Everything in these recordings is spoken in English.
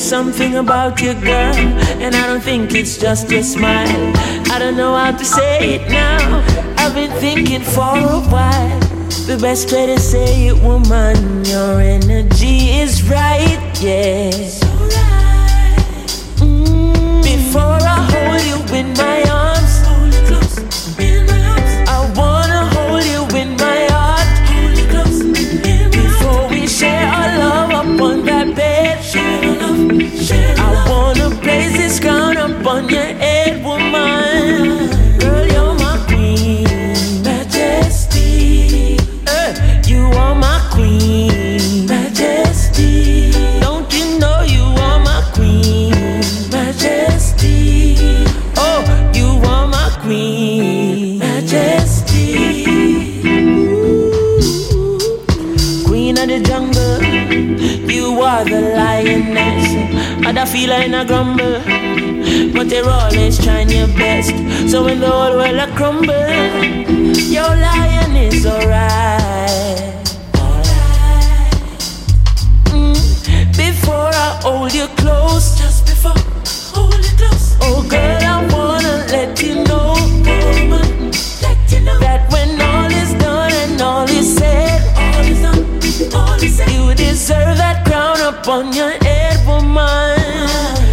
Something about you, girl, and I don't think it's just your smile. I don't know how to say it now. I've been thinking for a while. The best way to say it, woman, your energy is right, yeah. So right. Before I hold you in my arms, hold you close in my arms. I wanna hold you in my heart, hold you close in my before we share our love up on that bed. I wanna place this crown up on your head, woman. Girl, you're my queen, majesty. You are my queen, majesty. Don't you know you are my queen, majesty? Oh, you are my queen, majesty. Ooh. Queen of the jungle, you are the lioness. Other feel in a grumble, but they're always trying your best. So when the whole world a crumble, your lion is alright. Before I hold you close, just before hold you close. Oh girl, I wanna let you know, woman, let you know that when all is done and all is said, all is done, all is said, you deserve that crown upon your head.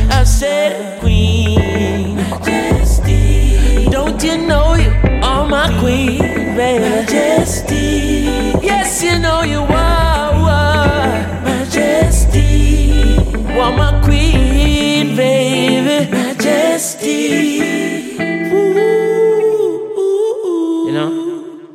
I said, queen, majesty. Don't you know you are my queen, baby? Majesty. Yes, you know you are majesty. You are my queen, baby, majesty. You know?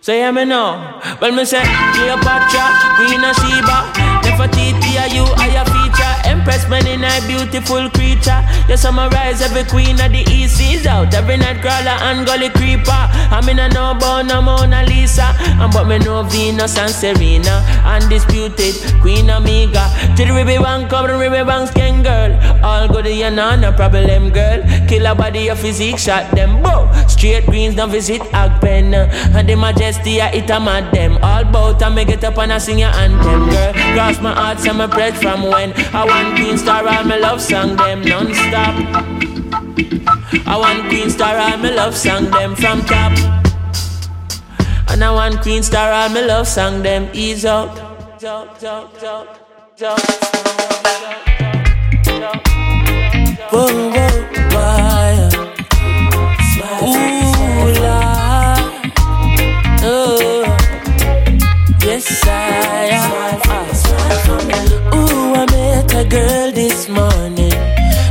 So yeah, me know. Well, me say Cleopatra, Queen of Sheba. Nefertiti, are you a feature? Empress, man, in a beautiful creature. You summarize every queen of the East is out. Every night crawler and gully creeper. I'm in a no born no Mona Lisa. And but me know Venus and Serena, undisputed Queen Amiga. Till the ribbon bank come, the ribbon bank skin girl. All good, you know, no problem, girl. Kill a body, your physique shot them. Bow, straight greens, don't visit Agpen. And the majesty, I hit a mad them. All bout, I me get up and I sing your anthem, girl. Cross my heart and my breath from when I want Queen Star, all my love song them non-stop. I want Queen Star, all my love song them from top. And I want Queen Star, all my love song them ease out. Whoa, whoa, why? Ooh, la. Oh, yes, I am. Ooh, I met a girl this morning.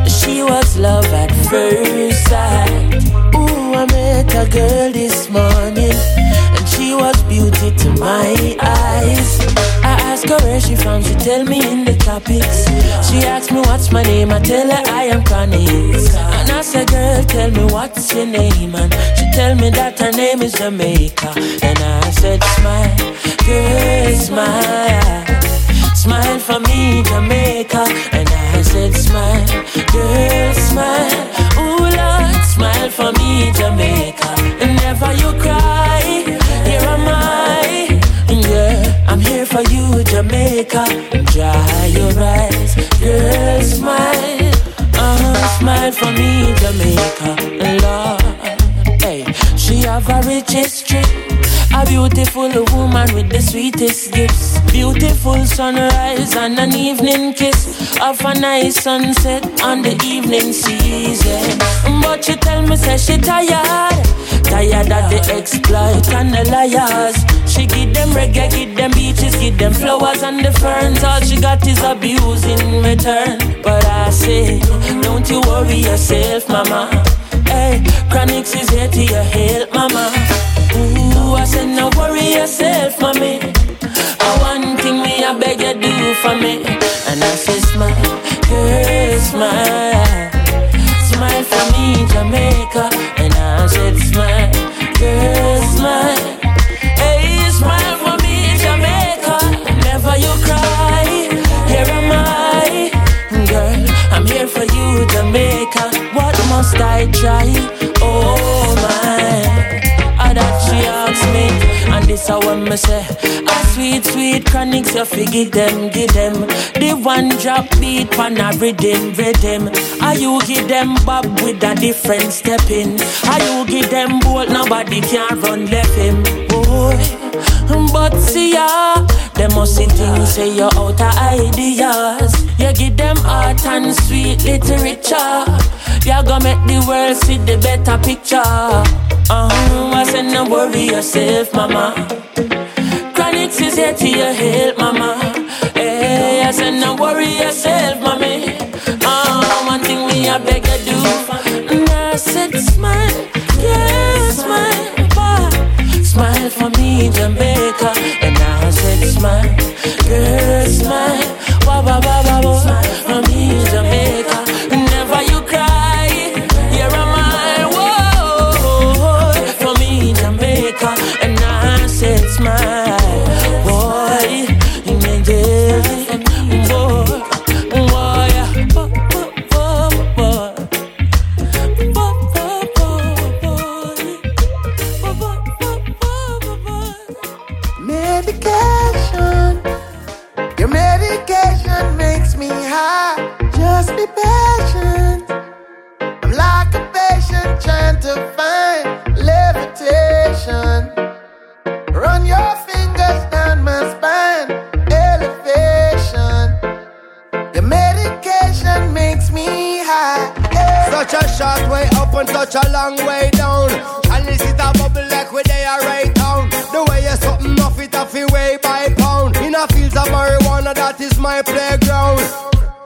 She was love at first sight. Ooh, I met a girl this morning, and she was beauty to my eyes. I asked her where she from, she tell me in the topics. She asked me what's my name, I tell her I am Connie's. And I said, girl, tell me what's your name. And she tell me that her name is Jamaica. And I said, smile, girl, smile. Smile for me, Jamaica. And I said, smile, girl, smile. Ooh, Lord, smile for me, Jamaica. And never you cry, here am I. Yeah, I'm here for you, Jamaica. Dry your eyes, girl, smile. Smile for me, Jamaica, Lord. Hey, she have a rich history. A beautiful woman with the sweetest gifts. Beautiful sunrise and an evening kiss. Of a nice sunset on the evening season. But she tell me say she tired. Tired of the exploit and the liars. She give them reggae, give them beaches, give them flowers and the ferns. All she got is abuse in return. But I say, don't you worry yourself, mama. Hey, Chronics is here to your help, mama. Ooh, I said, no worry yourself, mommy. One thing me, I beg you do for me. And I say, smile, girl, smile. Smile for me, Jamaica. And I said, smile, girl, smile. Hey, smile for me, shy. Oh my, I that she asked me, and this I want me say. A sweet, sweet chronics, you fi give them. The one drop beat pan a rhythm. I you give them bob with a different stepping. I you give them bolt, nobody can run left him. Oh, but see ya. They must see things, say your outer ideas. You give them art and sweet literature. You gonna make the world see the better picture. I said no worry yourself, mama. Chronics is here to your help, mama. Hey, I said no worry yourself, mommy. One thing me I beg you do, and I said smile, yeah, smile, pa. Smile for me, Jamaica. And I said smile, girl, smile. Ba ba ba ba ba, I'm in Jamaica. Whenever you cry, you're a mile. Whoa, from in Jamaica, and I said smile, boy, you make it, boy. Medication. Your medication makes me high. Just be patient. I'm like a patient trying to find levitation. Run your fingers down my spine. Elevation. Your medication makes me high. Yeah. Such a short way up and such a long way down. And this is a bubble like where they are right down. The way you're something off it off your way by pound. In a fields of marijuana, that is my playground.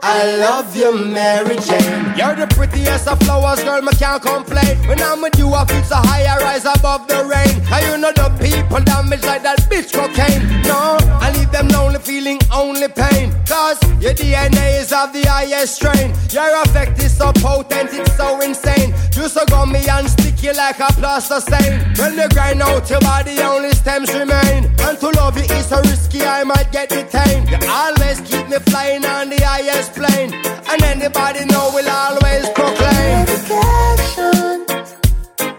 I love you, Mary Jane. You're the prettiest of flowers, girl, me can't complain. When I'm with you, I feel so high, I rise above the rain. And you know the people damage like that bitch cocaine. No, I leave them lonely, feeling only pain. Cause your DNA is of the highest strain. Your effect is so potent, it's so insane. You so gummy and sticky like a plaster stain. When you grind out your body, only stems remain. And to love you is so risky, I might get detained. You always keep me flying on the highest plane, and anybody know will always proclaim.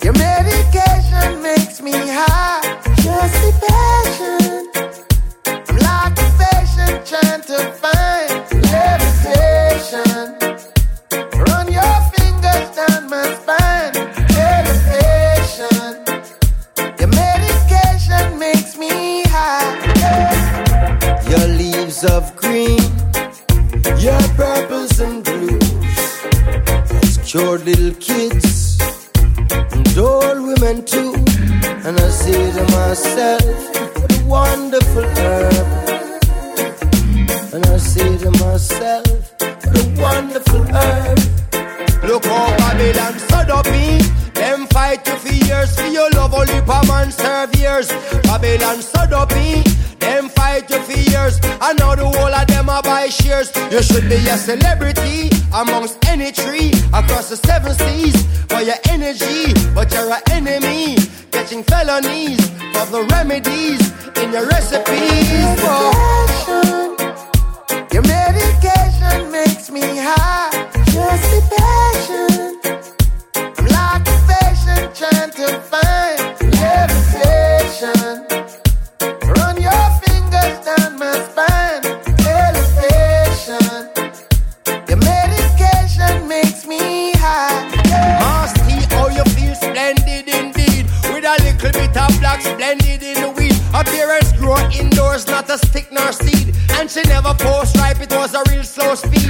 Your medication makes me high. Just be patient. I'm like a patient trying to find levitation. Run your fingers down my spine. Elevation. Your medication makes me high. Your leaves of green, your purples and blues, let's cure little kids and old women too. And I say to myself, what a wonderful herb. And I say to myself, what a wonderful herb. Look how Babylon stood up me. Them fight you for years, for your love only for man serve years. Babylon stood up me. Them fight you for years, I know the whole of them are by shares. You should be a celebrity amongst any tree across the 7 seas for your energy, but you're an enemy, catching felonies for the remedies in your recipes. Medication. Your medication makes me high. Just be patient. I'm like a patient trying to find levitation. Run your fingers down my spine. Elevation. Your medication makes me high. Yeah. Masty, oh, you feel splendid indeed. With a little bit of black splendid in the weed. Her parents grow indoors, not a stick nor seed. And she never post ripe, it was a real slow speed.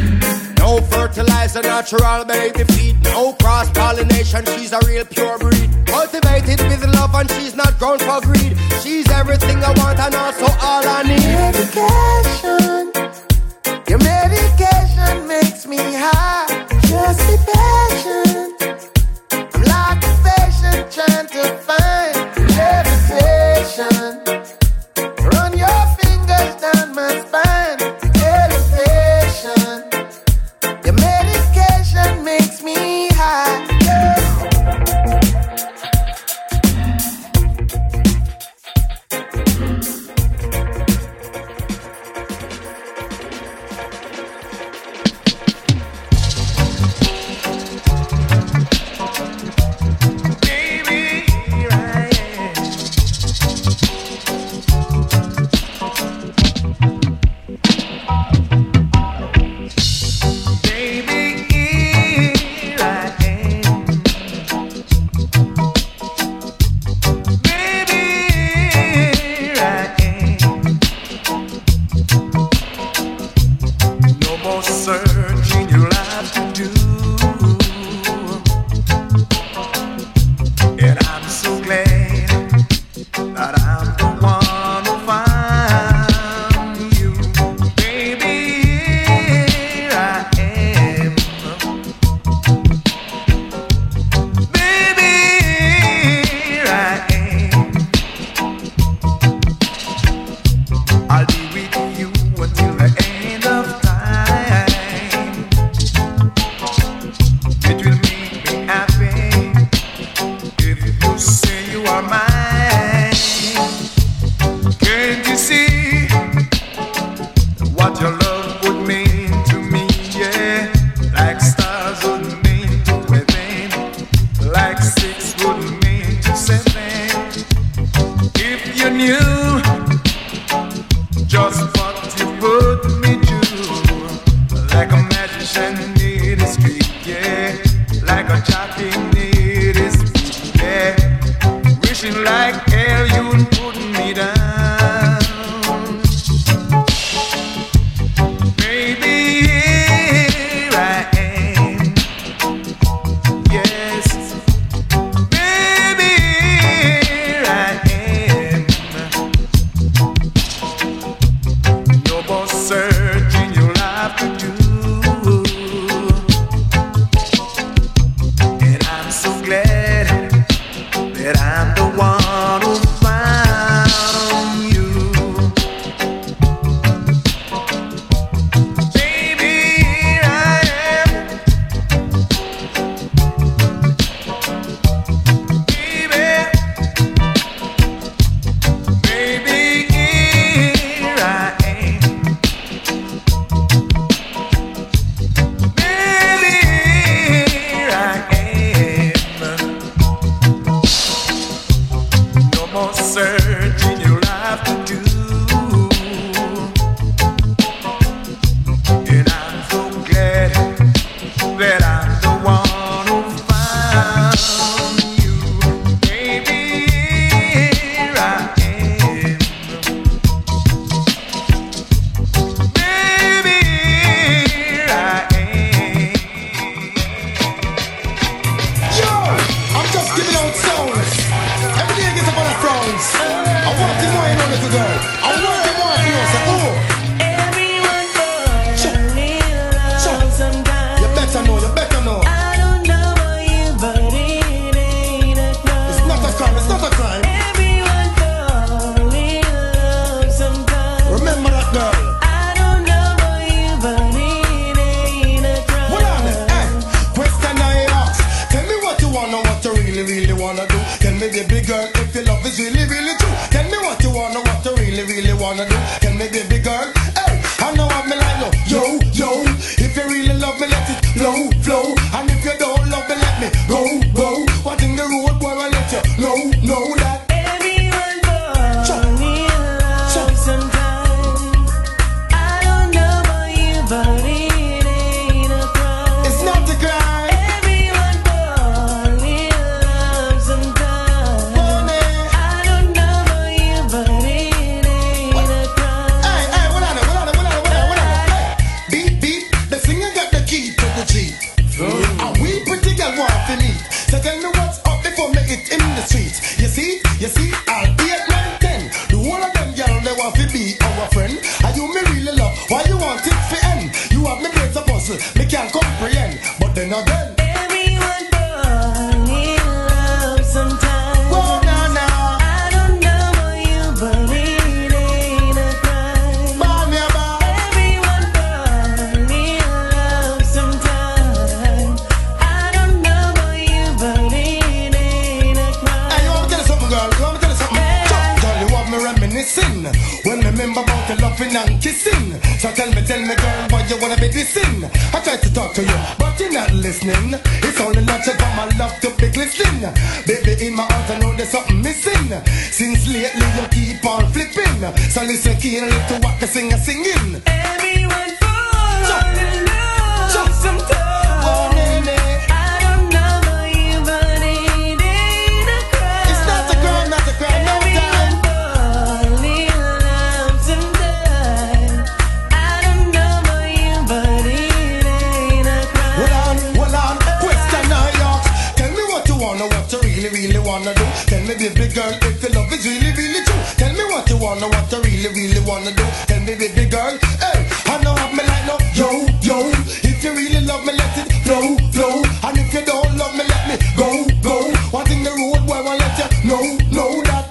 No fertilizer, natural baby feed. No cross-pollination, she's a real pure breed. Cultivated with love and she's not grown for greed. She's everything I want and also all I need. Medication. Your medication makes me high. Just be patient. I'm like a patient trying to find levitation. Run your fingers down my spine. Elevation. Your medication makes me high. Really wanna do. Tell me, baby girl, if your love is really, really true. Tell me what you wanna, what you really, really wanna do. Tell me, baby girl, hey, I know have me like no, yo, yo. If you really love me, let it flow, flow. And if you don't love me, let me go, go. One thing the road boy won't let you know, know that.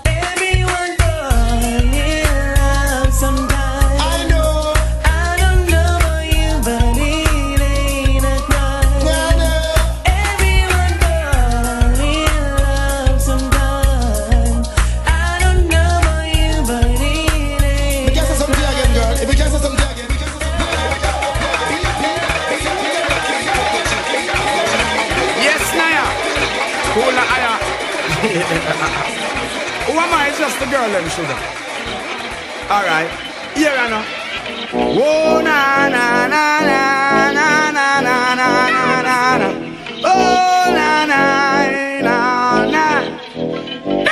Who am I? It's just the girl them sugar. Alright. Here I know. Whoa, na na na na na na na na na na. Oh na na na na.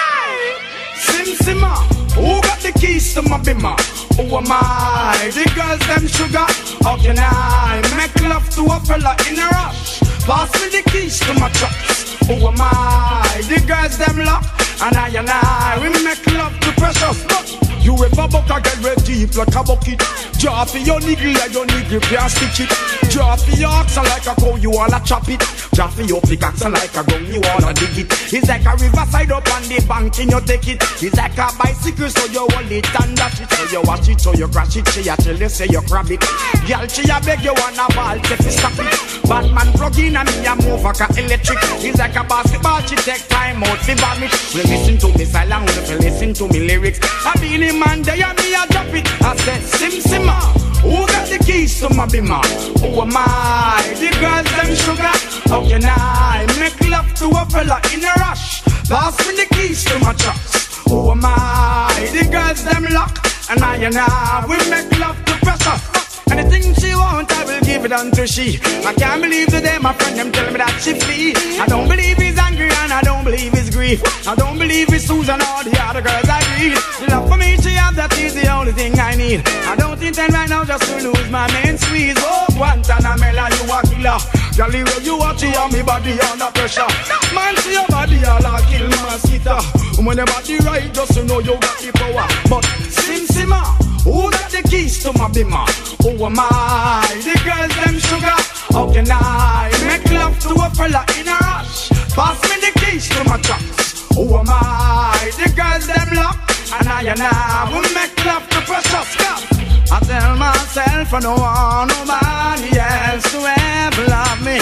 Sim Sima, who got the keys to my bimmer? Who am I? The girls them sugar. How can I make love to a fella in a rush? Pass me the keys to my trucks. Who am I? The girls them love, and I, we make love to precious love. You ever buck a girl with deep like a bucket? Drop your niggle like your niggle, can't stitch it. Drop your oxen like a cow, you wanna chop it. Drop your pickaxe like a gun, you wanna dig it. It's like a riverside up on the bank and you take it. It's like a bicycle, so you hold it and dash it. So you watch it, so you crash it, she a tell you, say you grab it. Girl, she a beg you wanna ball, take it, stop it. Batman plug in and me a move like a electric. It's like a basketball, she take time out, she vomit. We listen to me silent, we listen to me lyrics. I be in a man there, me a drop it. I said, Sim Sima, who got the keys to my bimmer? Who am I? The girls them sugar. How can I make love to a fella in a rush? Pass me the keys to my trucks. Who am I? The girls them lock, and I, we make love to pressure. Anything she want, I will give it unto she. I can't believe today my friend them tell me that she flee. I don't believe he's angry and I don't believe he's grief. I don't believe it's Susan or the other girls I read. The love for me she has, that is the only thing I need. I don't intend right now just to lose my main squeeze. Oh, Guantanamela, you a killer. Girl, you, watch it on me body under pressure. Man, see your body, I'll kill mosquito. When your body right, just to know you got the power. But Sim Sima, who got the keys to my bimmer? Who am I? The girls them sugar. How can I make love to a fella in a rush? Pass me the keys to my trucks. Who am I? The girls them love, and I will make love to precious cup. I tell myself I don't want nobody else to ever love me.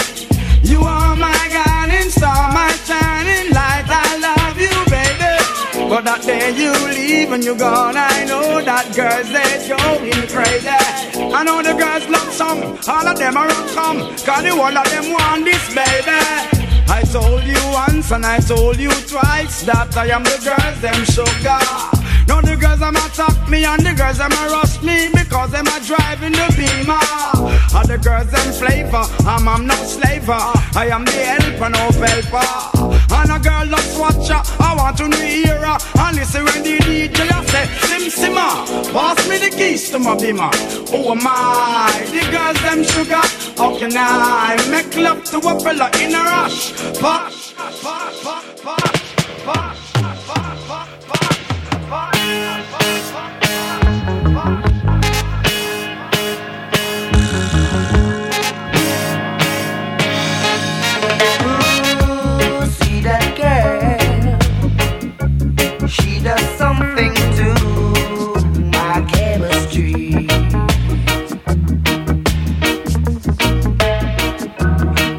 You are my guiding star, my shining light. I love you, baby. But that day you leave and you gone, I know that girls, they're going crazy. I know the girls love some, all of them are come, cause the one of them want this, baby. I told you once and I told you twice that I am the girls, them sugar. Now the girls them a top me and the girls them a rush me, because them a driving the beamer. All the girls them flavor, I'm no slaver. I am the helper, no helper. And a girl that's watcher, I want to hear her. And listen when the DJ I say, Sim Sima, pass me the keys to my bimmer. Who am I? The girls them sugar. How can I make love to a fella in a rush? Pass, pass, pass, pass, pass. She does something to my chemistry,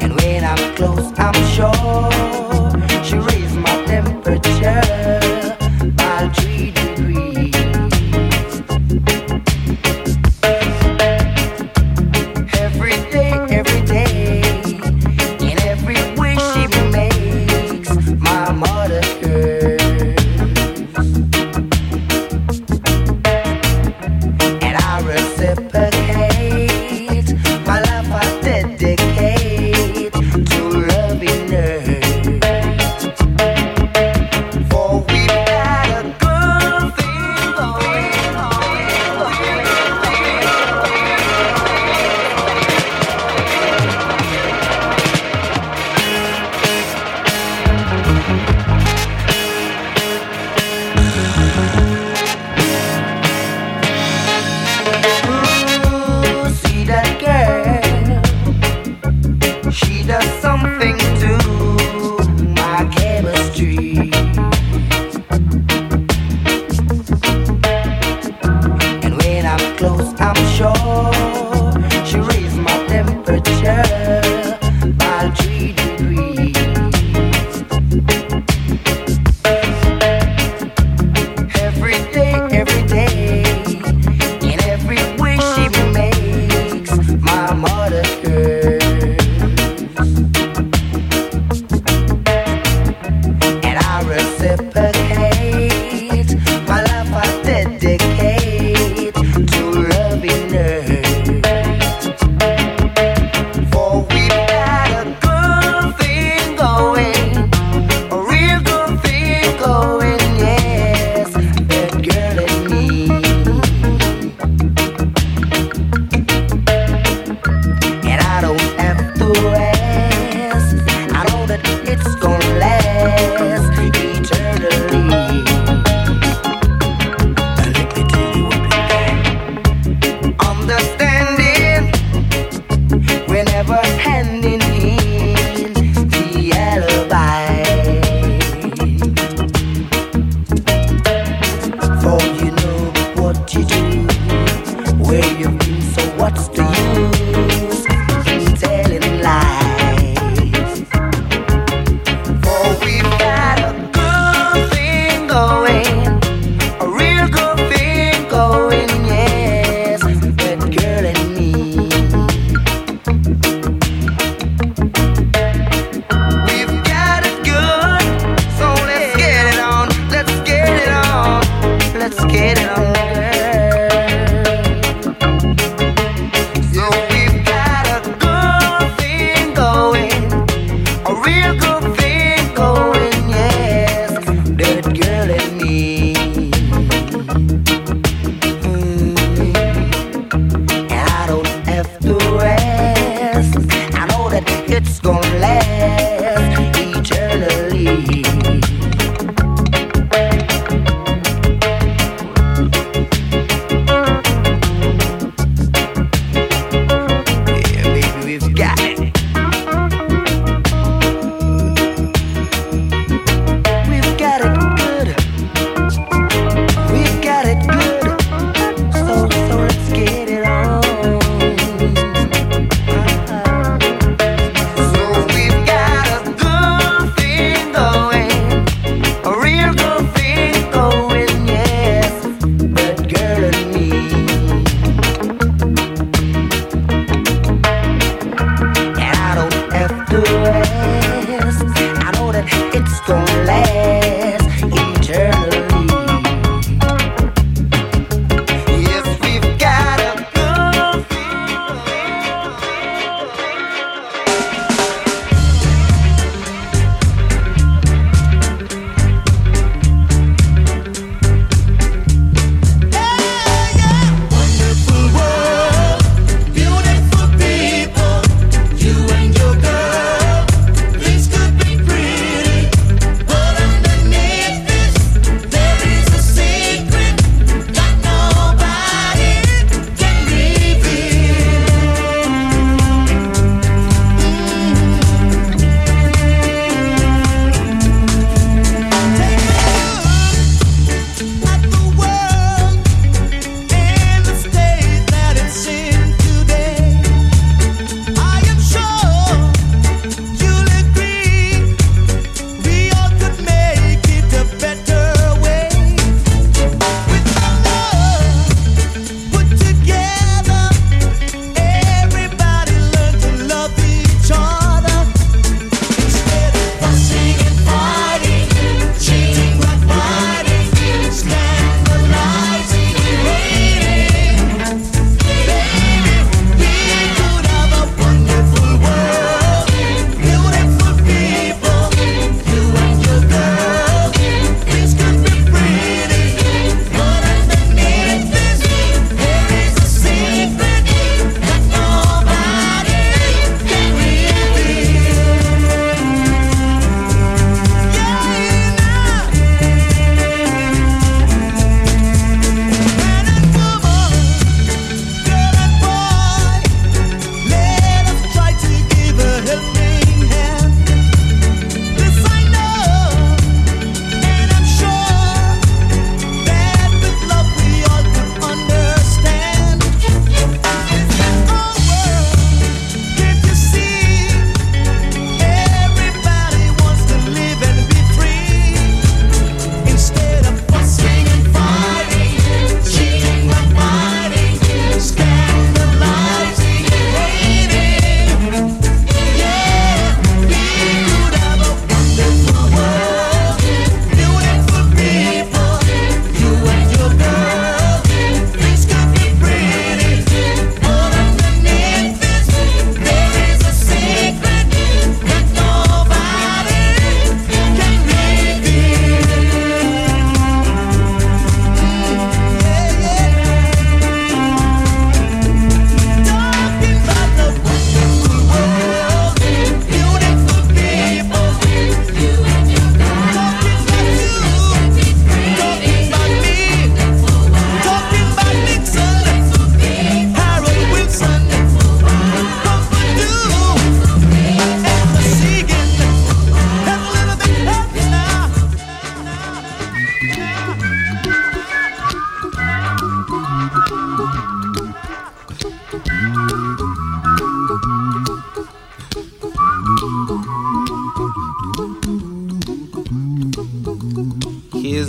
and when I'm close, I'm sure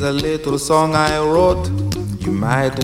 a little song I wrote. You might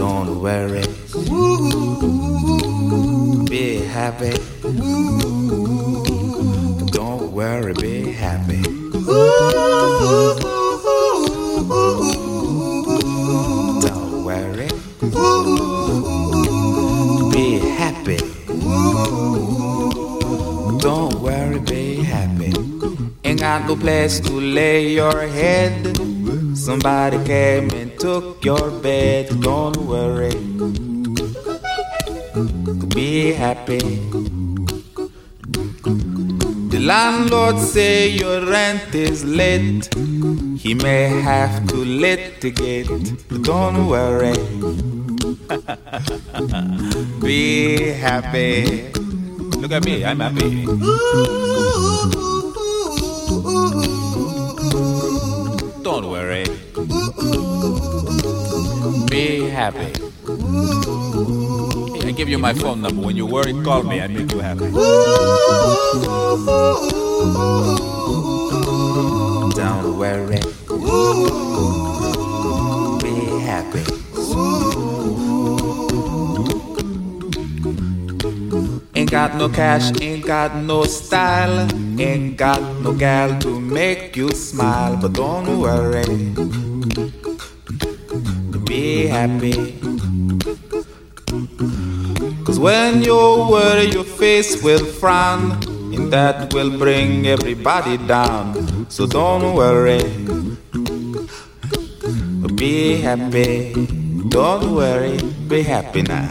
Don't worry, be happy. Don't worry, be happy. Don't worry, be happy. Don't worry, be happy. Ain't got no place to lay your head. Somebody came and took your bed. Don't worry, be happy. The landlord say your rent is late. He may have to litigate. Don't worry, be happy. Look at me, I'm happy. Don't worry, be happy. I give you my phone number. When you worry, call me. I make you happy. Don't worry, be happy. Ain't got no cash, ain't got no style, ain't got no gal to make you smile, but don't worry, be happy. 'Cause when you worry your face will frown, and that will bring everybody down. So don't worry, be happy. Don't worry, be happy now.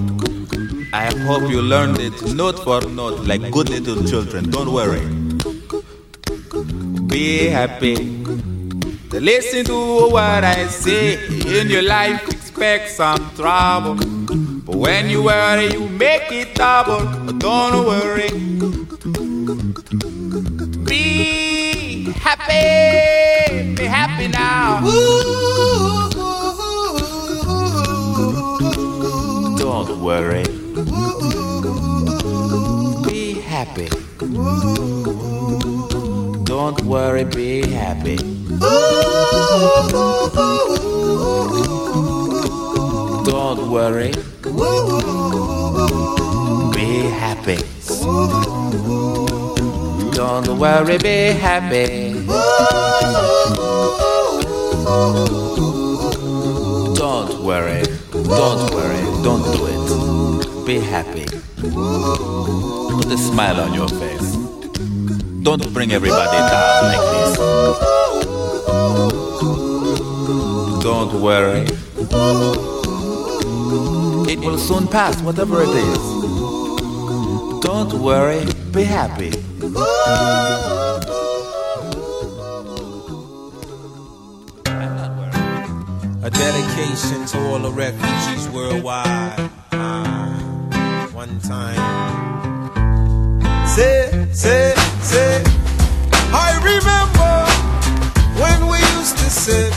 I hope you learned it note for note like good little children. Don't worry, be happy. Listen to what I say. In your life expect some trouble, but when you worry you make it double. Don't worry, be happy. Be happy now. Don't worry, be happy. Don't worry, be happy. Don't worry, be happy. Don't worry, be happy. Don't worry, don't worry, don't do it. Be happy. Put a smile on your face. Don't bring everybody down like this. Don't worry, it will soon pass, whatever it is. Don't worry, be happy. I'm not worried. A dedication to all the refugees worldwide. One time. Say, I remember when we used to sit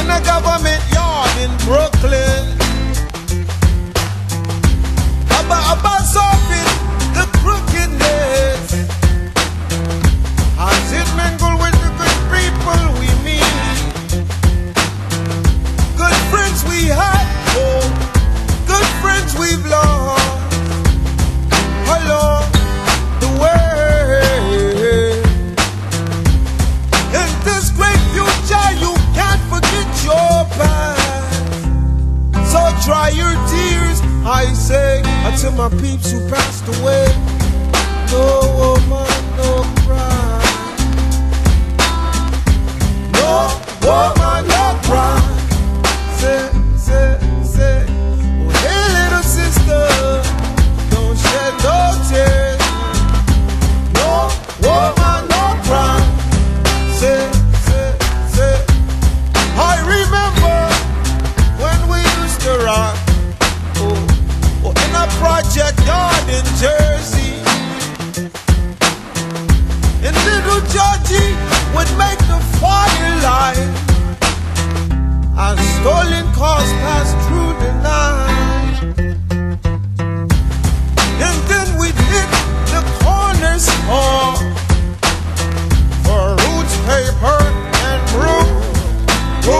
in a government yard in Brooklyn. About solving the crookedness as it mingle with the good people we meet. Good friends we had, oh, good friends we've lost. Hello. Way. In this great future you can't forget. I say unto my peeps who passed away, no woman, no cry. No woman, no cry. Say, say, say, oh hey little sister, don't shed no tears. No woman, no cry. Say, say, say, I remember when we used to rock. Project Yard in Jersey, and little Georgie would make the fire light as stolen cars passed through the night. And then we'd hit the corner store for roots, paper, and brew.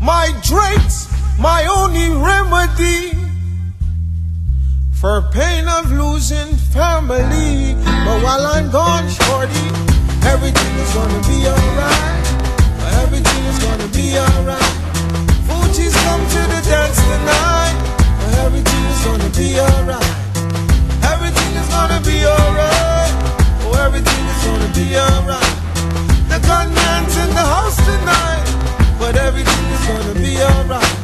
My drinks, my only remedy for pain of losing family. But while I'm gone, shorty, everything is gonna be alright. Everything is gonna be alright. Fuji's come to the dance tonight. Everything is gonna be alright. Everything is gonna be alright. Oh, everything is gonna be alright. The gunman's in the house tonight, but everything is gonna be alright.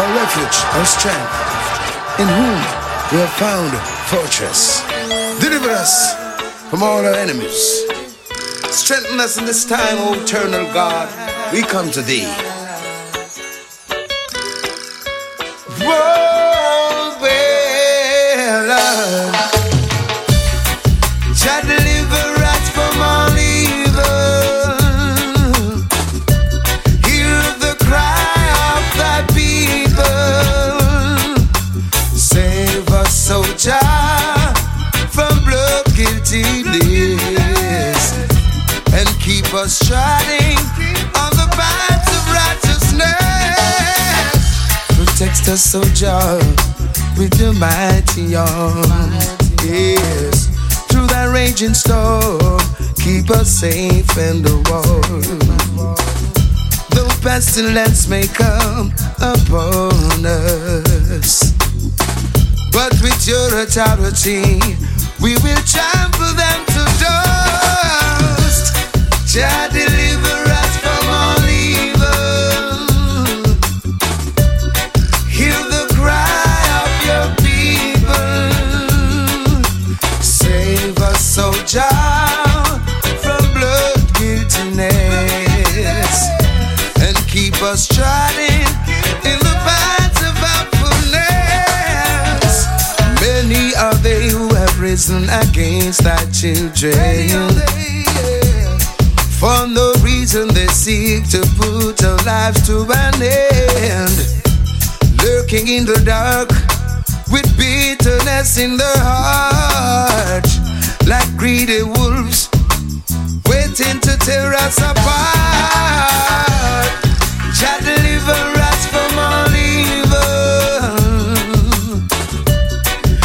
our refuge and strength, in whom we have found fortress. Deliver us from all our enemies. Strengthen us in this time, O eternal God, we come to thee. Striding on the path of righteousness, protect us, O Jah, with your mighty arm. Yes, through that raging storm, keep us safe and warm. Though pestilence may come upon us, but with your authority, we will trample them to dust. Jah, deliver us from all evil. Hear the cry of your people. Save us, O Jah, from blood guiltiness, and keep us trotting in the paths of righteousness. Many are they who have risen against thy children. For no reason they seek to put our lives to an end, lurking in the dark with bitterness in their heart, like greedy wolves waiting to tear us apart. Jah, deliver us from all evil.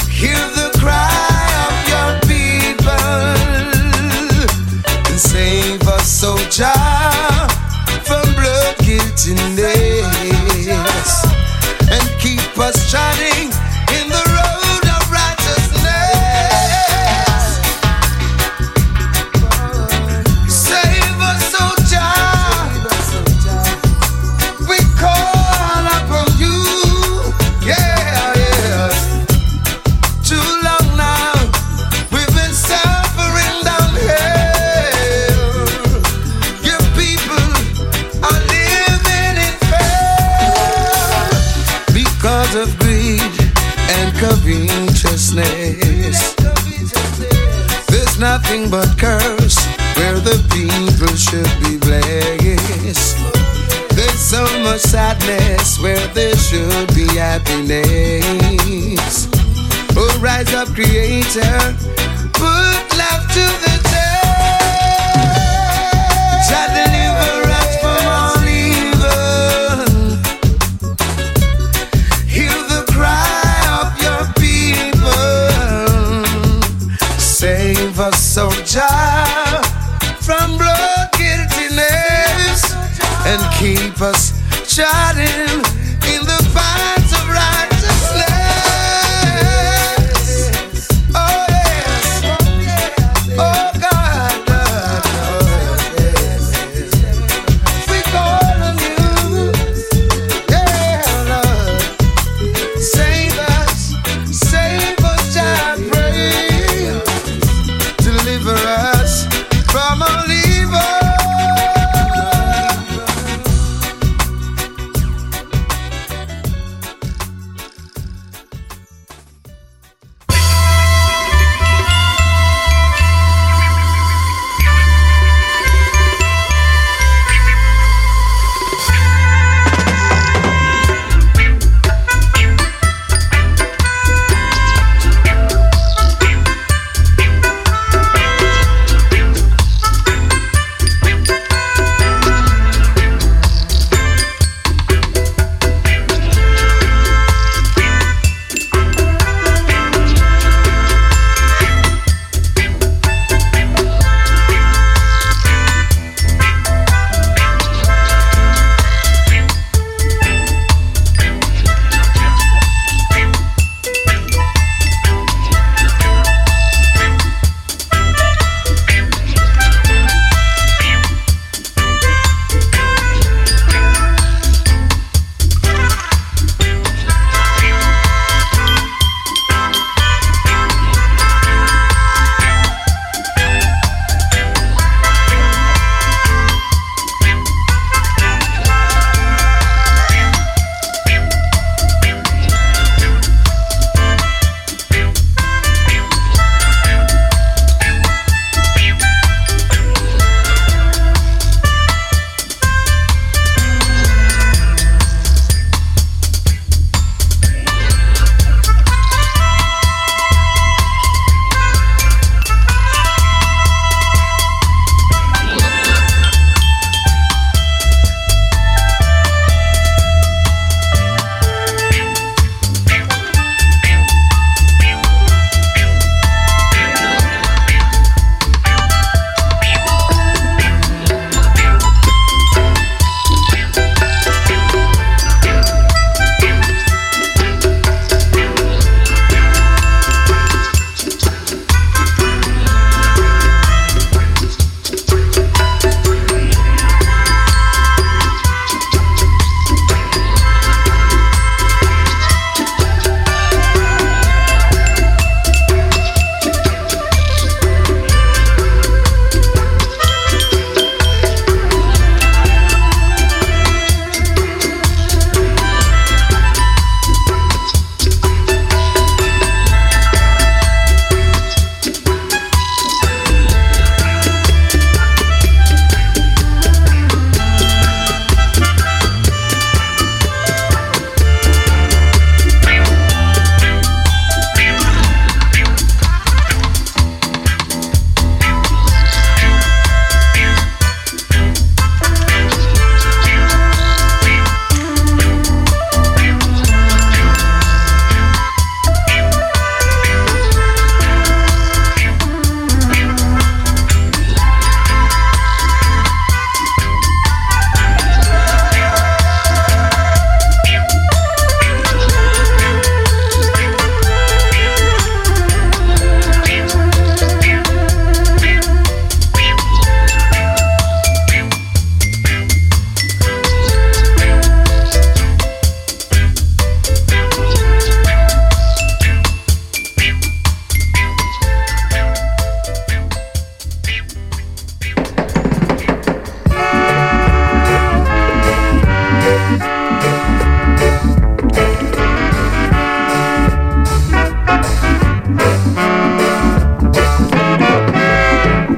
Hear the cry of your people and save us, so Jah, from blood guiltiness, and keep us trotting in the road of righteousness. Save us, O Jah, we call upon you. Yeah, yeah. Too long now we've been suffering down here. Of greed and covetousness, there's nothing but curse where the people should be blessed. There's so much sadness where there should be happiness. Oh, rise up, Creator, put love to the test. Jah, deliver us from all. Save us, O Jah, from blood guiltiness, and keep us trotting in the paths of righteousness. Oh yes, oh God, we call on you, yeah Lord. Save us, Jah, pray. Deliver us from all evil.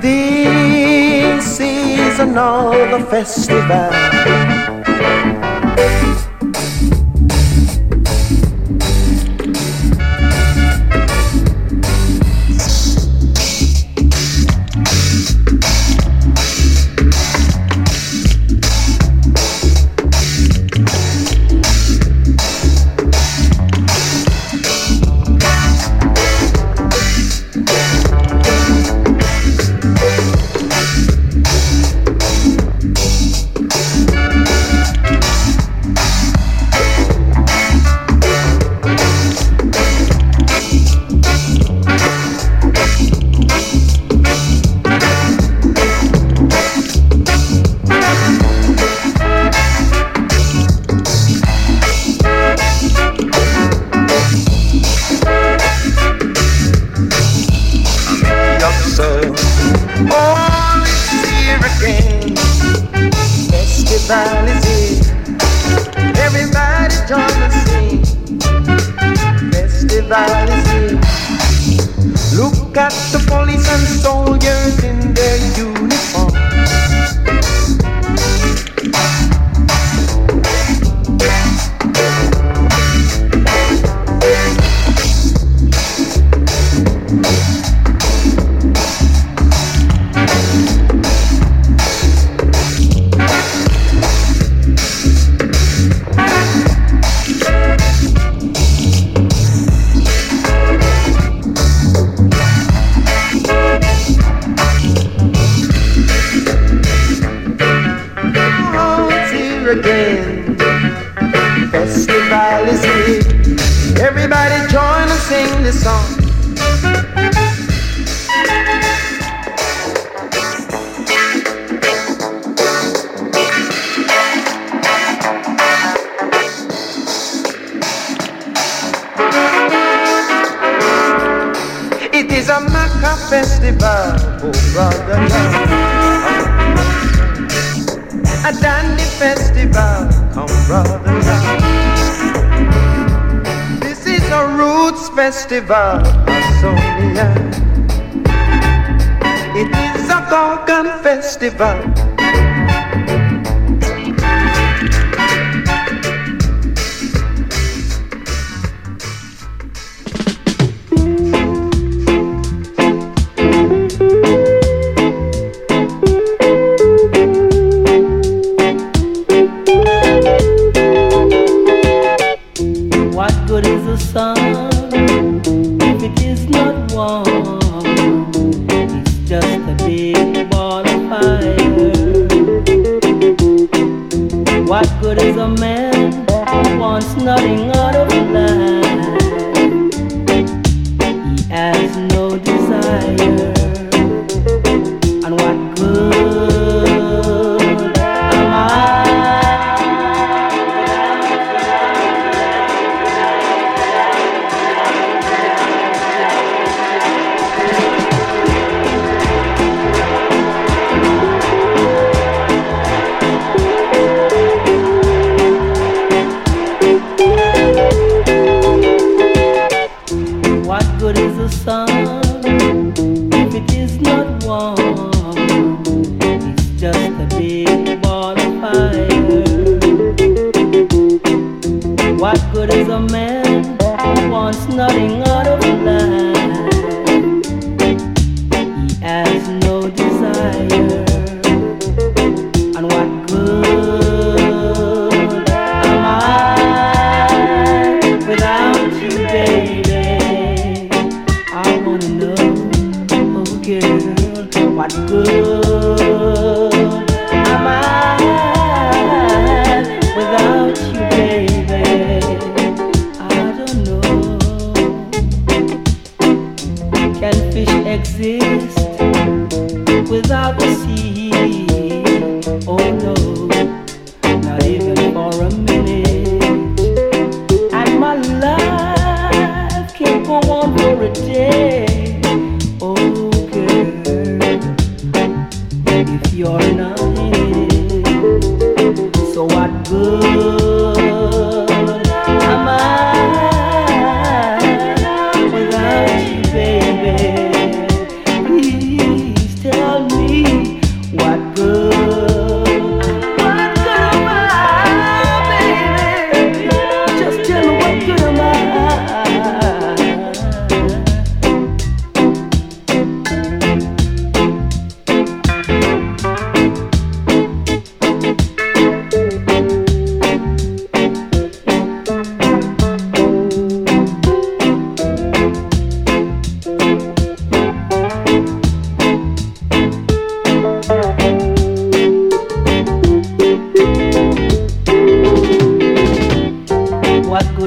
The seasonal festival,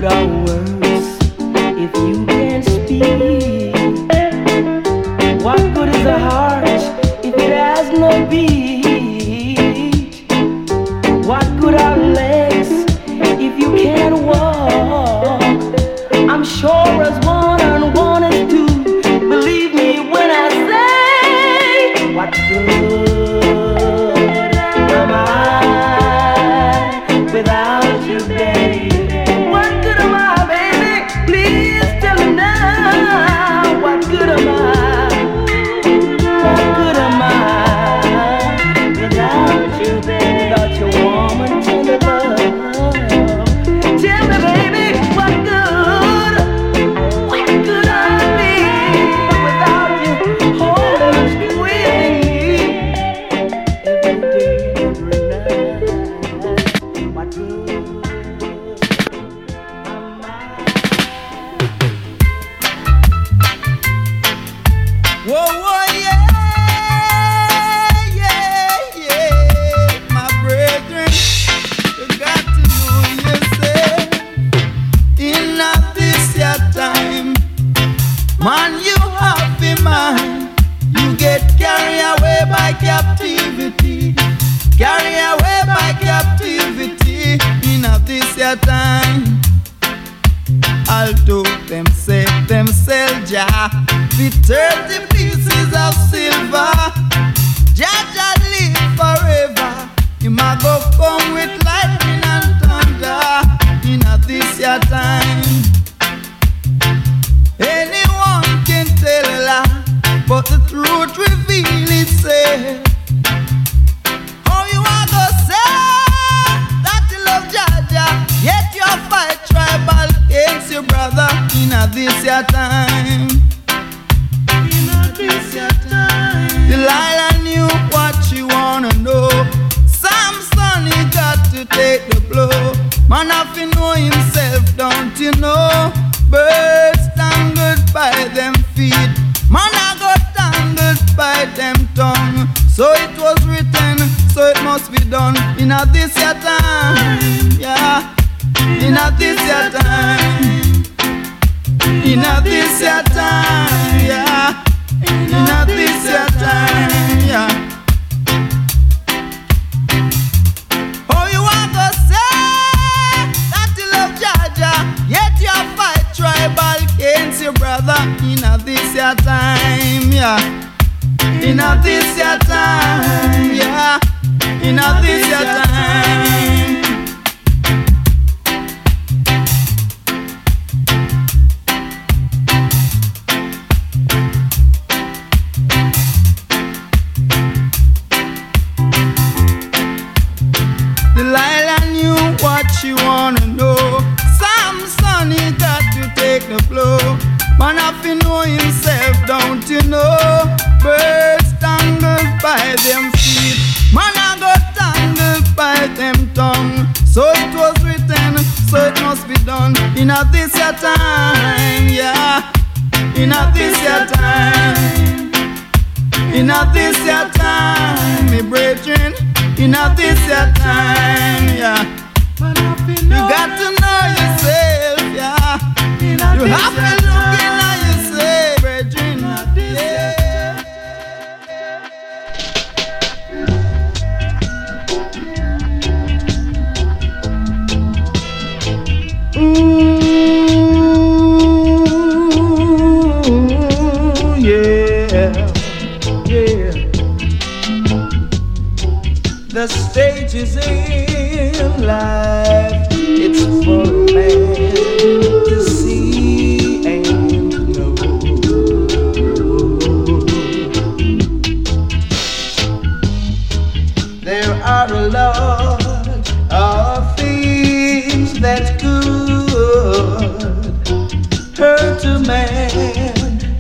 put on words if you can't speak? What good is a heart if it has no beat? What good are legs if you can't walk? I'm sure as one and one is two. Believe me when I say, what good am I without you, baby? What good am I, baby? Please tell me now. What good am I? What good am I without you, baby? Without your warm and tender love. Tell me, baby, what good? What good I be without you holding me, with me every day, every night? What good? Whoa, whoa, yeah, my brethren, you got to know yourself in a this your time. Man, you have in mind, you get carried away by captivity, carried away by captivity in a this your time. Although them say them sell Jah with 30 pieces of silver, Jah Jah live forever. You ma go come with lightning and thunder in a this your time. Anyone can tell a lie, but the truth reveal itself. How you a go say that you love Jah Jah, yet you fight tribal against your brother in a this your time? In a this your time, Delilah knew what she wanna know. Samson, he got to take the blow. Man have to know himself, don't you know? Birds tangled by them feet, man a got tangled by them tongue. So it was written, so it must be done in a this your time, yeah. In a this your time, in a this your time, yeah. In a this your time, yeah. Oh, you want to say that you love Jah Jah, yet you fight tribal against your brother in a this your time, yeah. In a this your time, yeah. In a this your time. Delilah knew what she wanna know. Samson, he got to take the blow. Man have to know himself, don't you know? Birds tangled by them feet, man a got tangled by them tongue. So it was written, so it must be done in a this your time, yeah. In a this your time, in a this your time, me brethren. In a this your time, yeah. You got to know yourself, yeah. You have to look in at yourself, brethren. Yeah. The stage is in life, it's for a man to see and know. There are a lot of things that could hurt a man,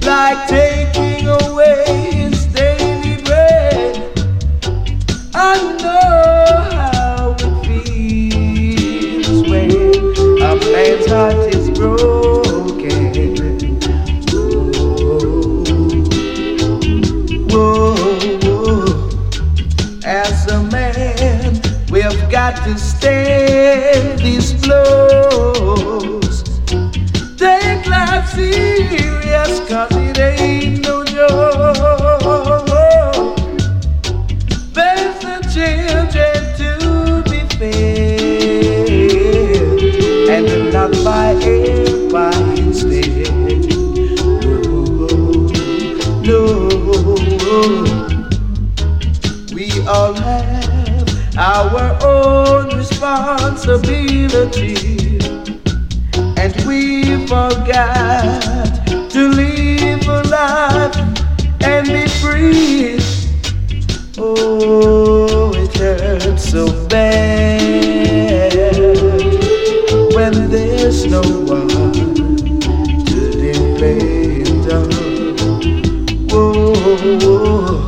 like taking away his daily bread. I know how it feels when a man's heart is broken. Whoa, whoa. As a man, we've got to stand these blows. not by air, by instead. No. We all have our own responsibility, and we forgot to live a life and be free. Oh, it hurts so bad when there's no one to depend on. Whoa.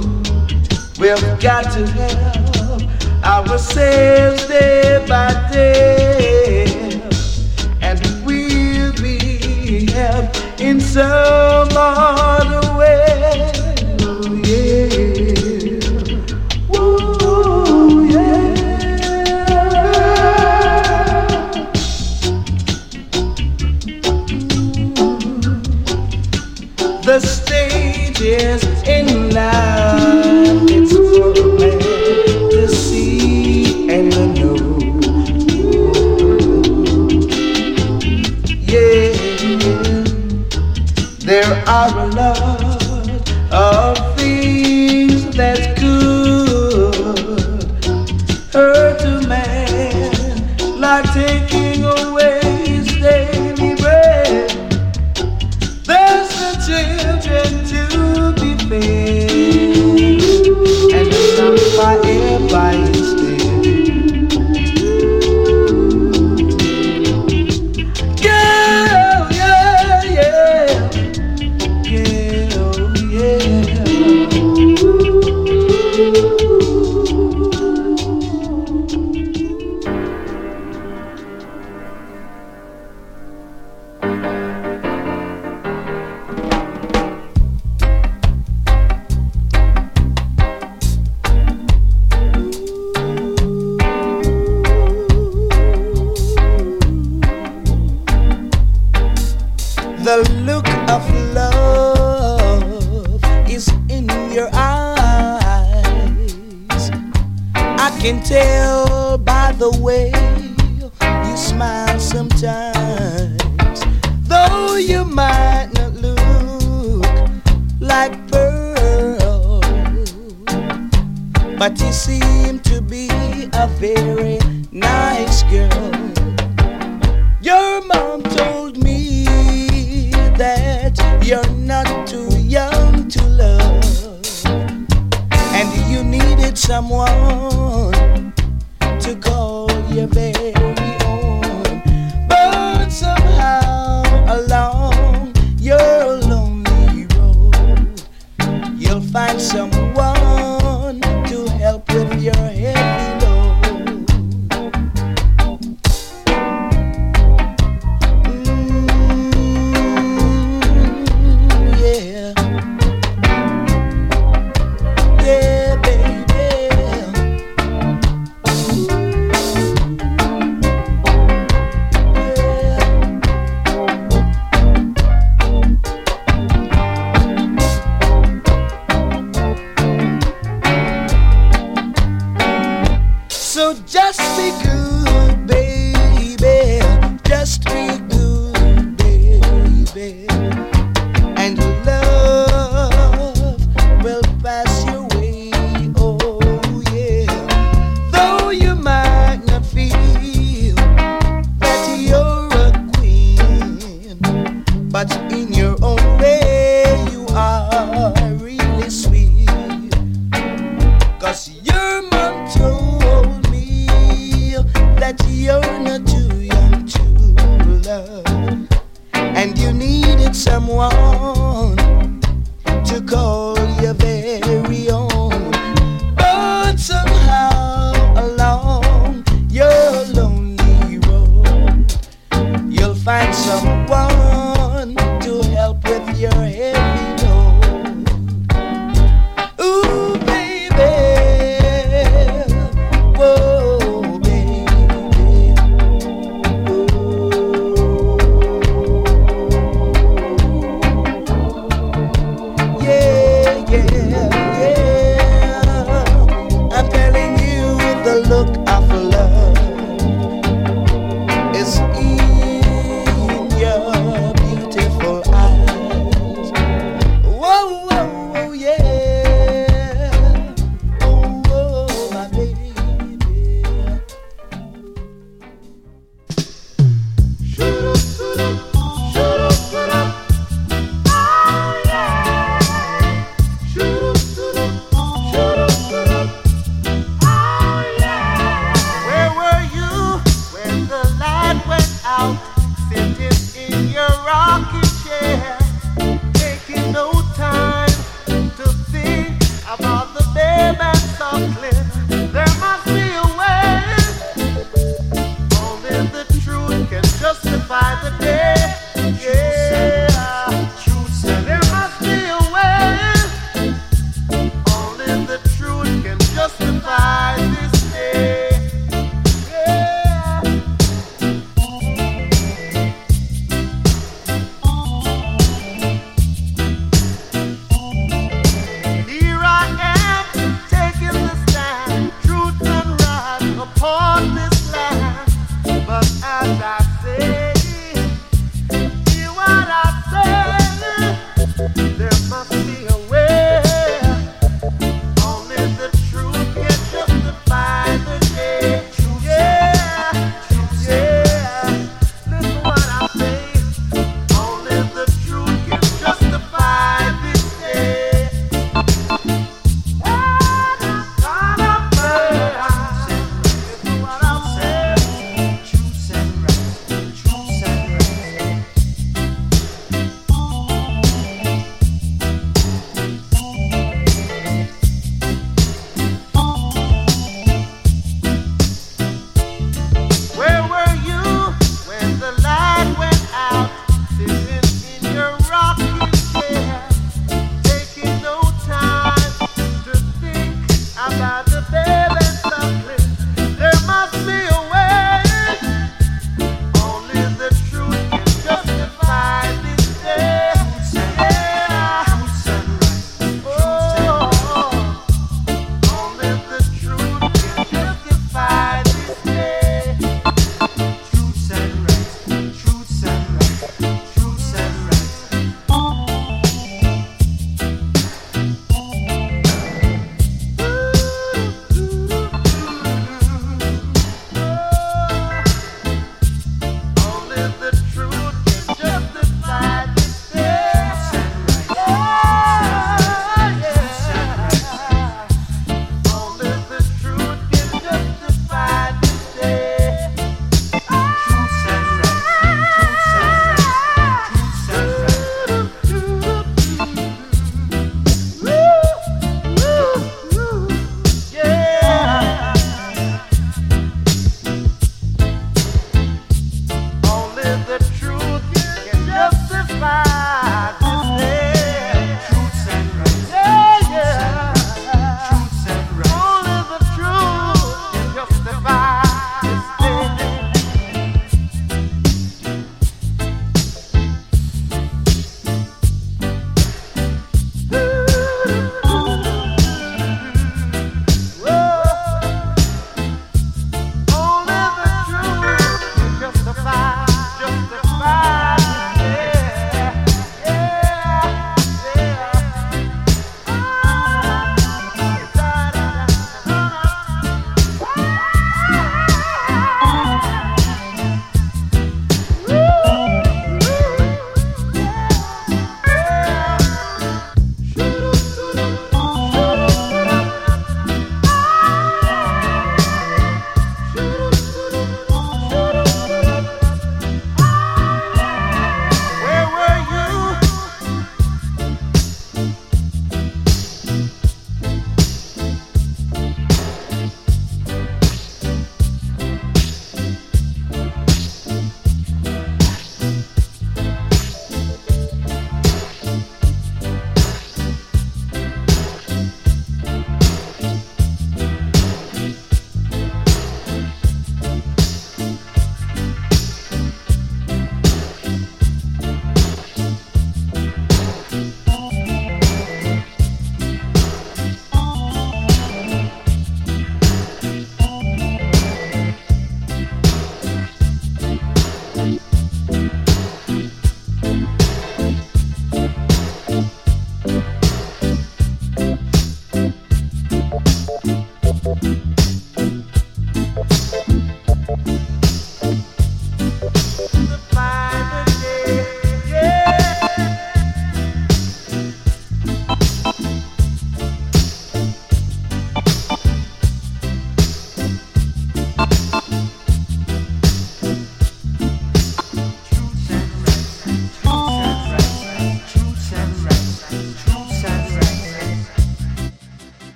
We've got to help ourselves day by day, and we'll be helped in some other way. Oh, yeah. The stage is in life, it's for the man, the sea and the know. Yeah, there are a lot of things that could hurt a man, like taking away his daily bread. There's the children to be fed, and not by everybody instead. The look of love is in your eyes. I can tell by the way you smile sometimes. Though you might not look like Pearl, but you seem to be a very nice girl. Your mom told me that you're not too young to love, and you needed someone to call your very own. But somehow along your lonely road, you'll find someone to help with your heavy load. So just be good, baby, just be good, baby, and love will pass your way, oh yeah. Though you might not feel that you're a queen, but in your own way you are really sweet. 'Cause your mom told that you're not too young to love, and you needed someone to call your very own. But somehow along your lonely road, you'll find someone to help with your heavy load. Ooh, baby, whoa. Look, I love is in On this line, but as I say,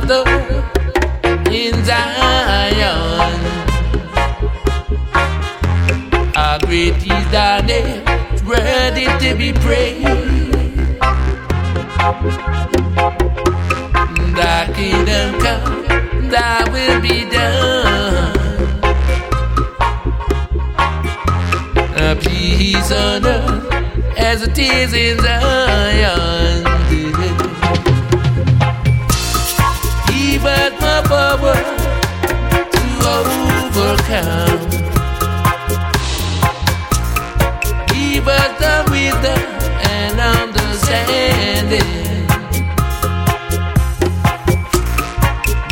Father in Zion. How great is thy name, worthy to be praised. Thy kingdom come, thy will be done. Peace on earth as it is in Zion. Give us the power to overcome. Give us the wisdom and understanding.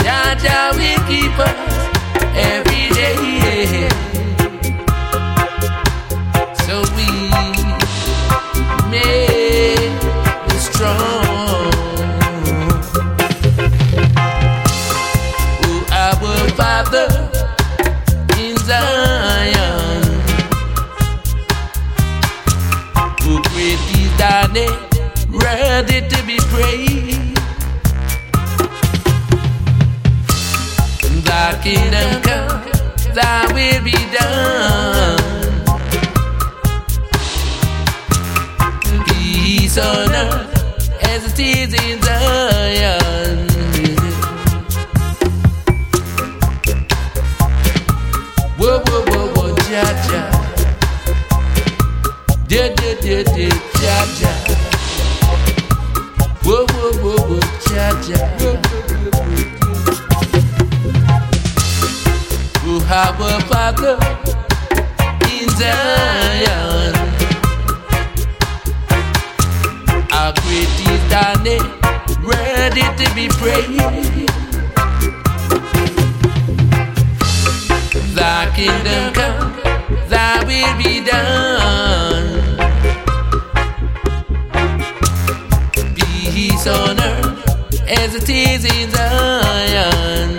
Jah Jah will keep us every day. Ready to be praised. Thy kingdom come, thy will be done. Peace on earth as it is in Zion. Whoa, whoa, whoa, whoa, cha cha. De de de de cha cha. Whoa, whoa, whoa, whoa, cha cha. Who have a father in Zion. Our great is thy name, ready to be praised. Thy kingdom come, thy will be done. On earth as it is in Zion.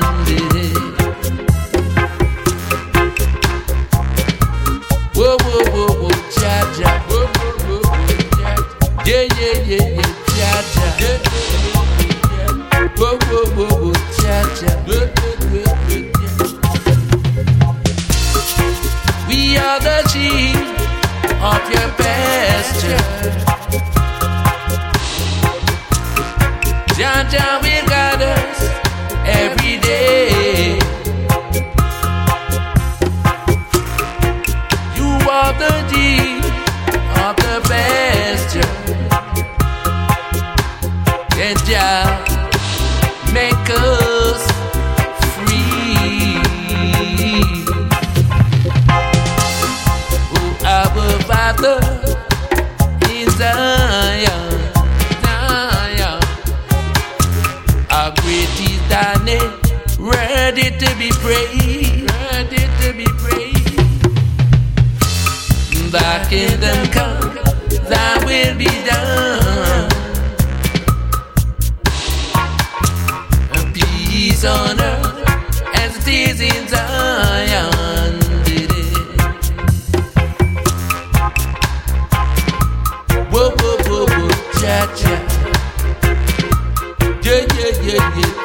Whoa, whoa, whoa, whoa, cha cha. Whoa, whoa, whoa, whoa, yeah, yeah, yeah, yeah, cha cha. Whoa, whoa, whoa, whoa, cha cha. We are the sheep of your pasture. Jah Jah will guide us every day. You are the deep of the pasture. And Jah make us free. Oh, our Father in Zion. Thy name, ready to be praised. Ready to be praised. Thy kingdom come, thy will be done. Peace on earth as it is in Zion. Whoa, whoa, whoa, whoa, cha cha. Yeah, yeah, yeah, yeah.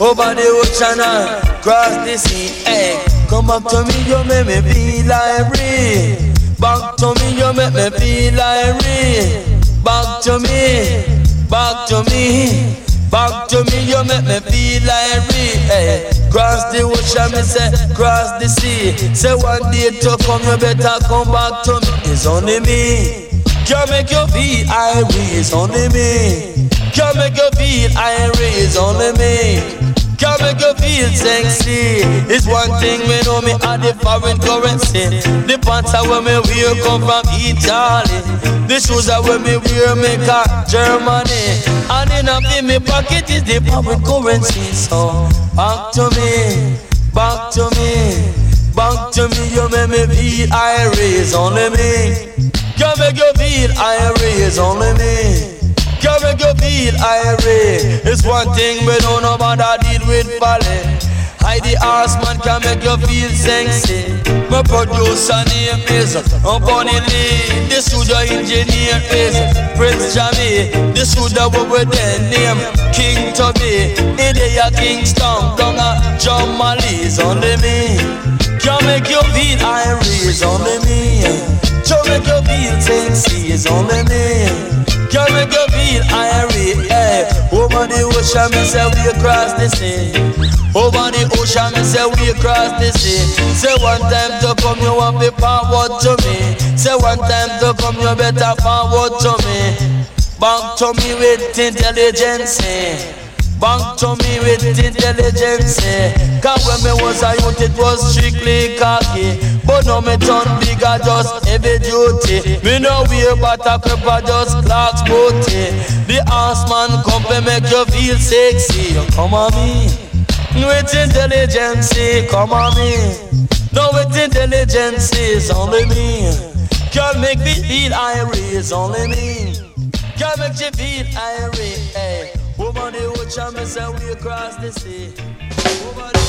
Over the ocean and cross the sea, hey. Come back to me, you make me feel like free. Back to me, you make me feel like free. Back to me, back to me, back to me, you make me feel like free, hey. Cross the ocean, me say, cross the sea. Say one day to come, you better come back to me. It's only me. Can't make you feel irie, it's only me. Can't make you feel irie, it's only me. Can't make you feel sexy. It's one thing we know me are the foreign currency. The pants I wear me wear come from Italy. The shoes I wear me wear make a Germany. And in my pocket is the foreign currency. So back to me, back to me, back to me. You make me feel Irish, only me. Can't make you feel Irish, only me. Can't make you feel irate. It's one thing we don't know about that deal with ballet. I the horseman can make you feel sexy. My producer name is Bonnie Lee. The studio engineer is Prince Jamie. The studio with the name King Toby. In the Kingston, down at John Malley's, only me. Can't make you feel irie, it's only me. Can't make you feel sexy, it's only me. Can't make you feel irie, eh. Over the ocean, me say we cross the sea. Over the ocean, me say we cross the sea. Say one time to come, you want to forward to me. Say one time to come, you better forward to me. Back to me with intelligence. Back to me with intelligence. Cause when me was a youth, it was strictly khaki. But now me turn bigger, just heavy duty. Me no wear but a crepper, just Clark's booty. The horseman come and make you feel sexy. Come on me, with intelligence, come on me. No, with intelligence, it's only me. Can't make me feel irie, it's only me. Can't make you feel irie, hey. Woman, the ocean, me say we cross the sea. Woman, the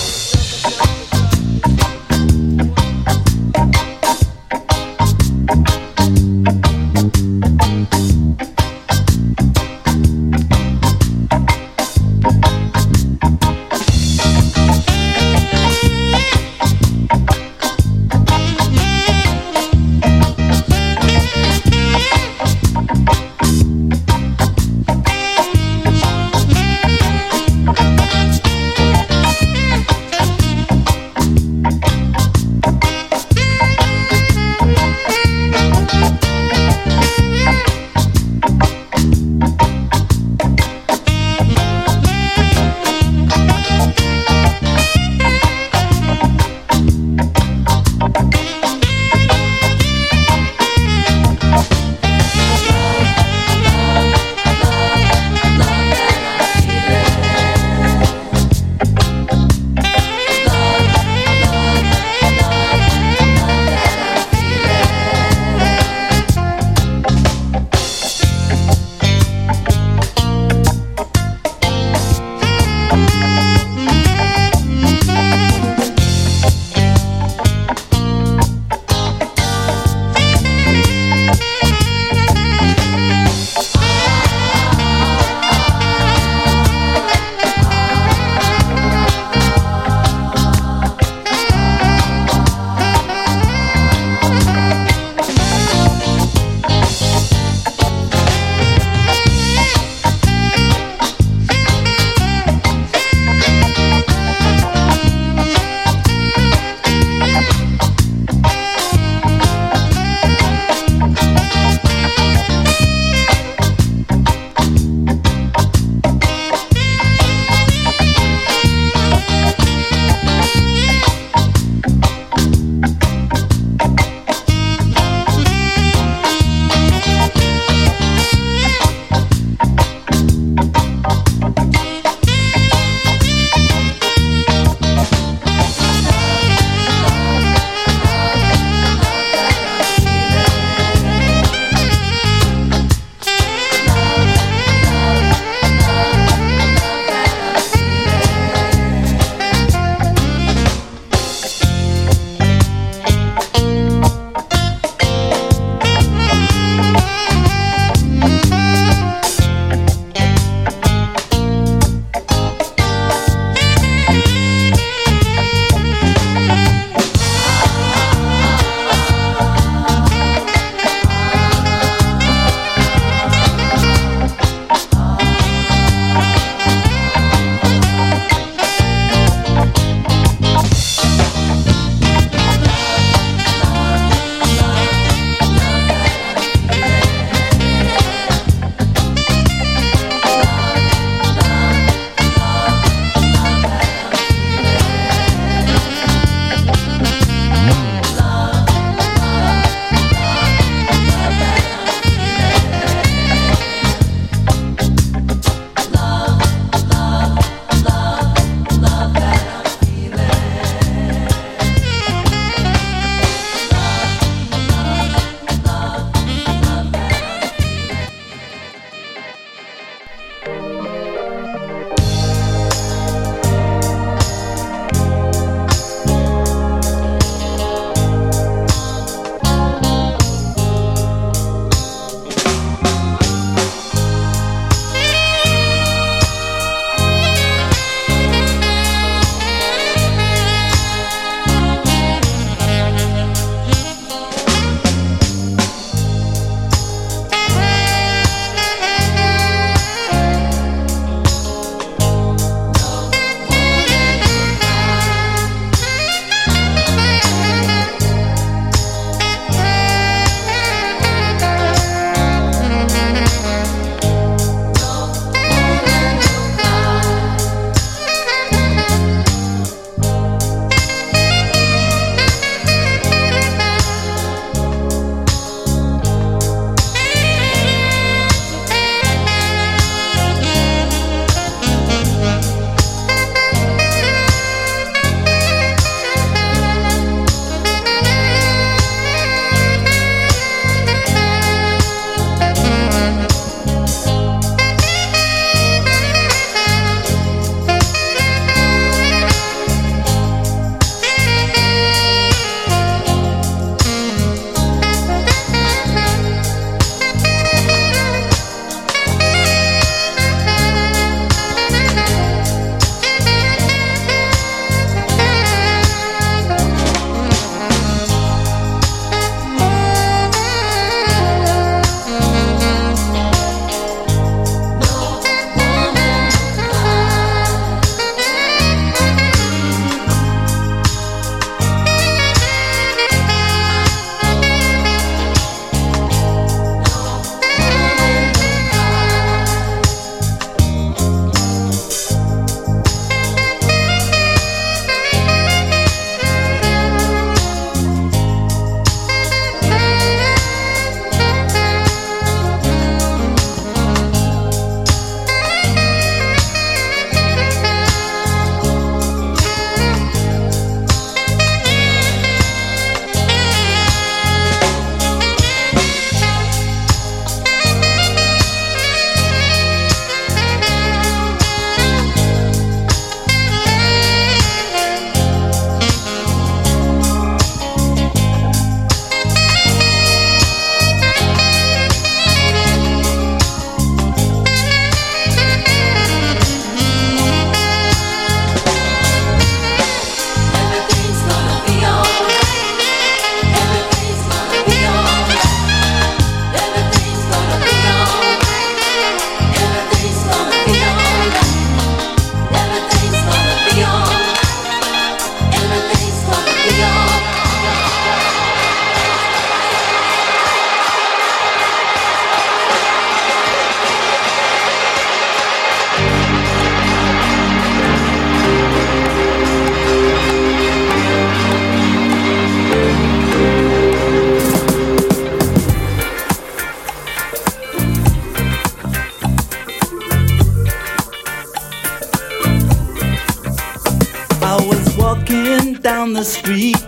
the street,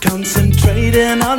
concentrating on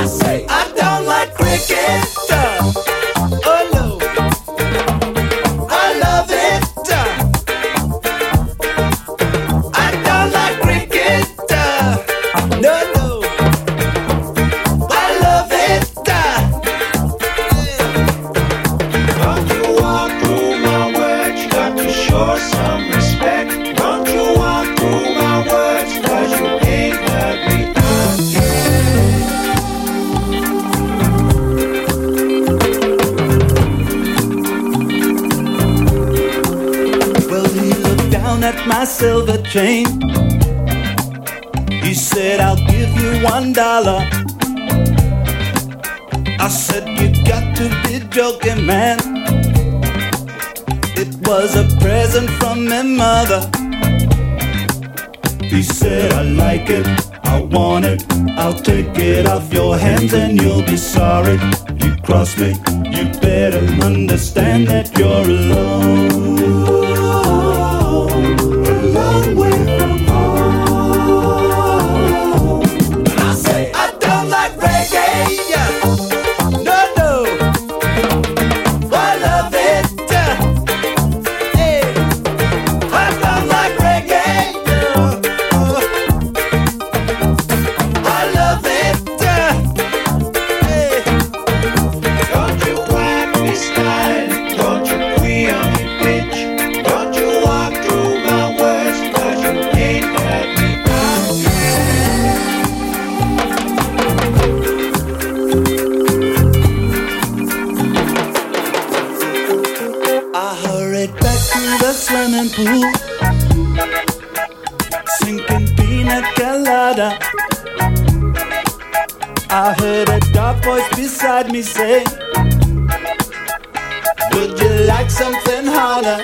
I say, I don't like cricket, oh no, I love it. I don't like cricket, no no, I love it. Don't you walk through my words, you got to show some respect. Don't you walk through my words, cause you ain't heard me out yet. Well, he looked down at my silver chain. He said, I'll give you $1. I said, you got to be joking, man. It was a present from my mother. He said, I like it, I want it, I'll take it off your hands and you'll be sorry. You cross me, you better understand that you're alone, a long way from home. I say, I don't like reggae, no no, I love it. Hey, I don't like reggae, I love it. Hey, don't you whack me style, don't you pee on me bitch, don't you walk through my words, cause you ain't heard me out yet. I hurried back to the swimming pool, sinking pina colada. I heard a dark voice beside me say, would you like something harder?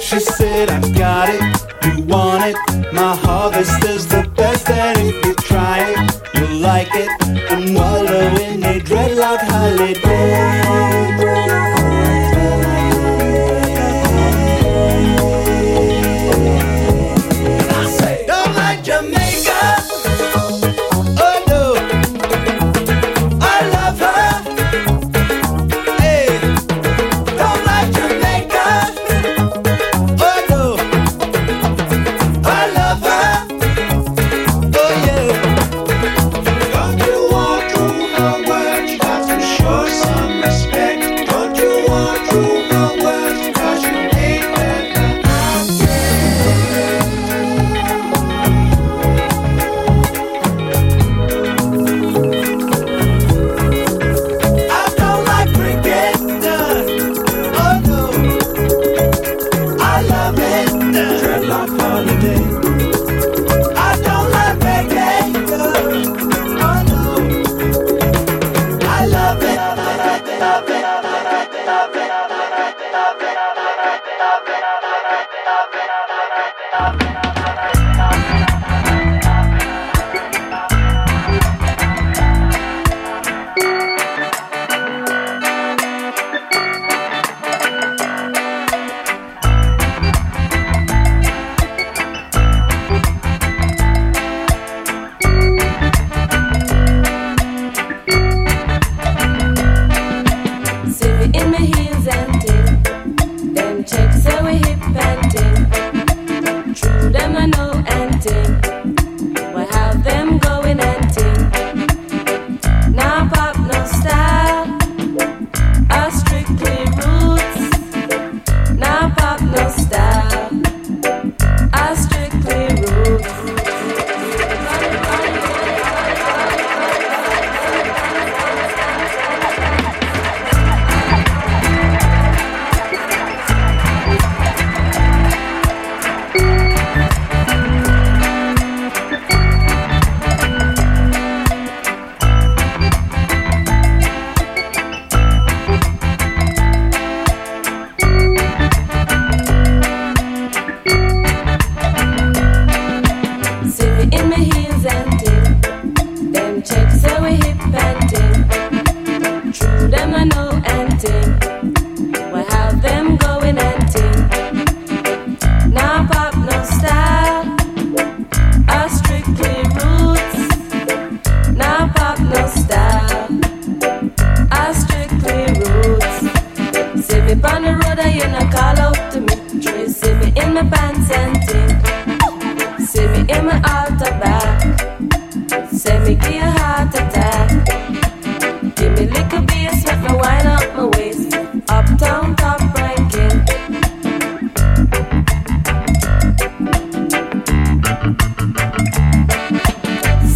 She said, I got it, you want it, my harvest is the best, and if you try it, you'll like it, and wallow in a dreadlock holiday. I say, don't like Jamaica, oh no, I love her. Hey, don't like Jamaica, oh no, I love her. Oh yeah, don't you walk through my words, that's for sure. see me in my outer back. Send me give a heart attack. Give me little bass, make me wind up my waist. Uptown top ranking.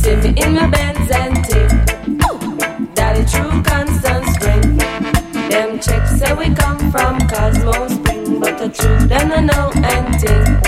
See me in my Benz and tip. That is true constant spring. Them chicks say we come from Cosmo Spring, but the truth them I know and think.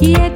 E é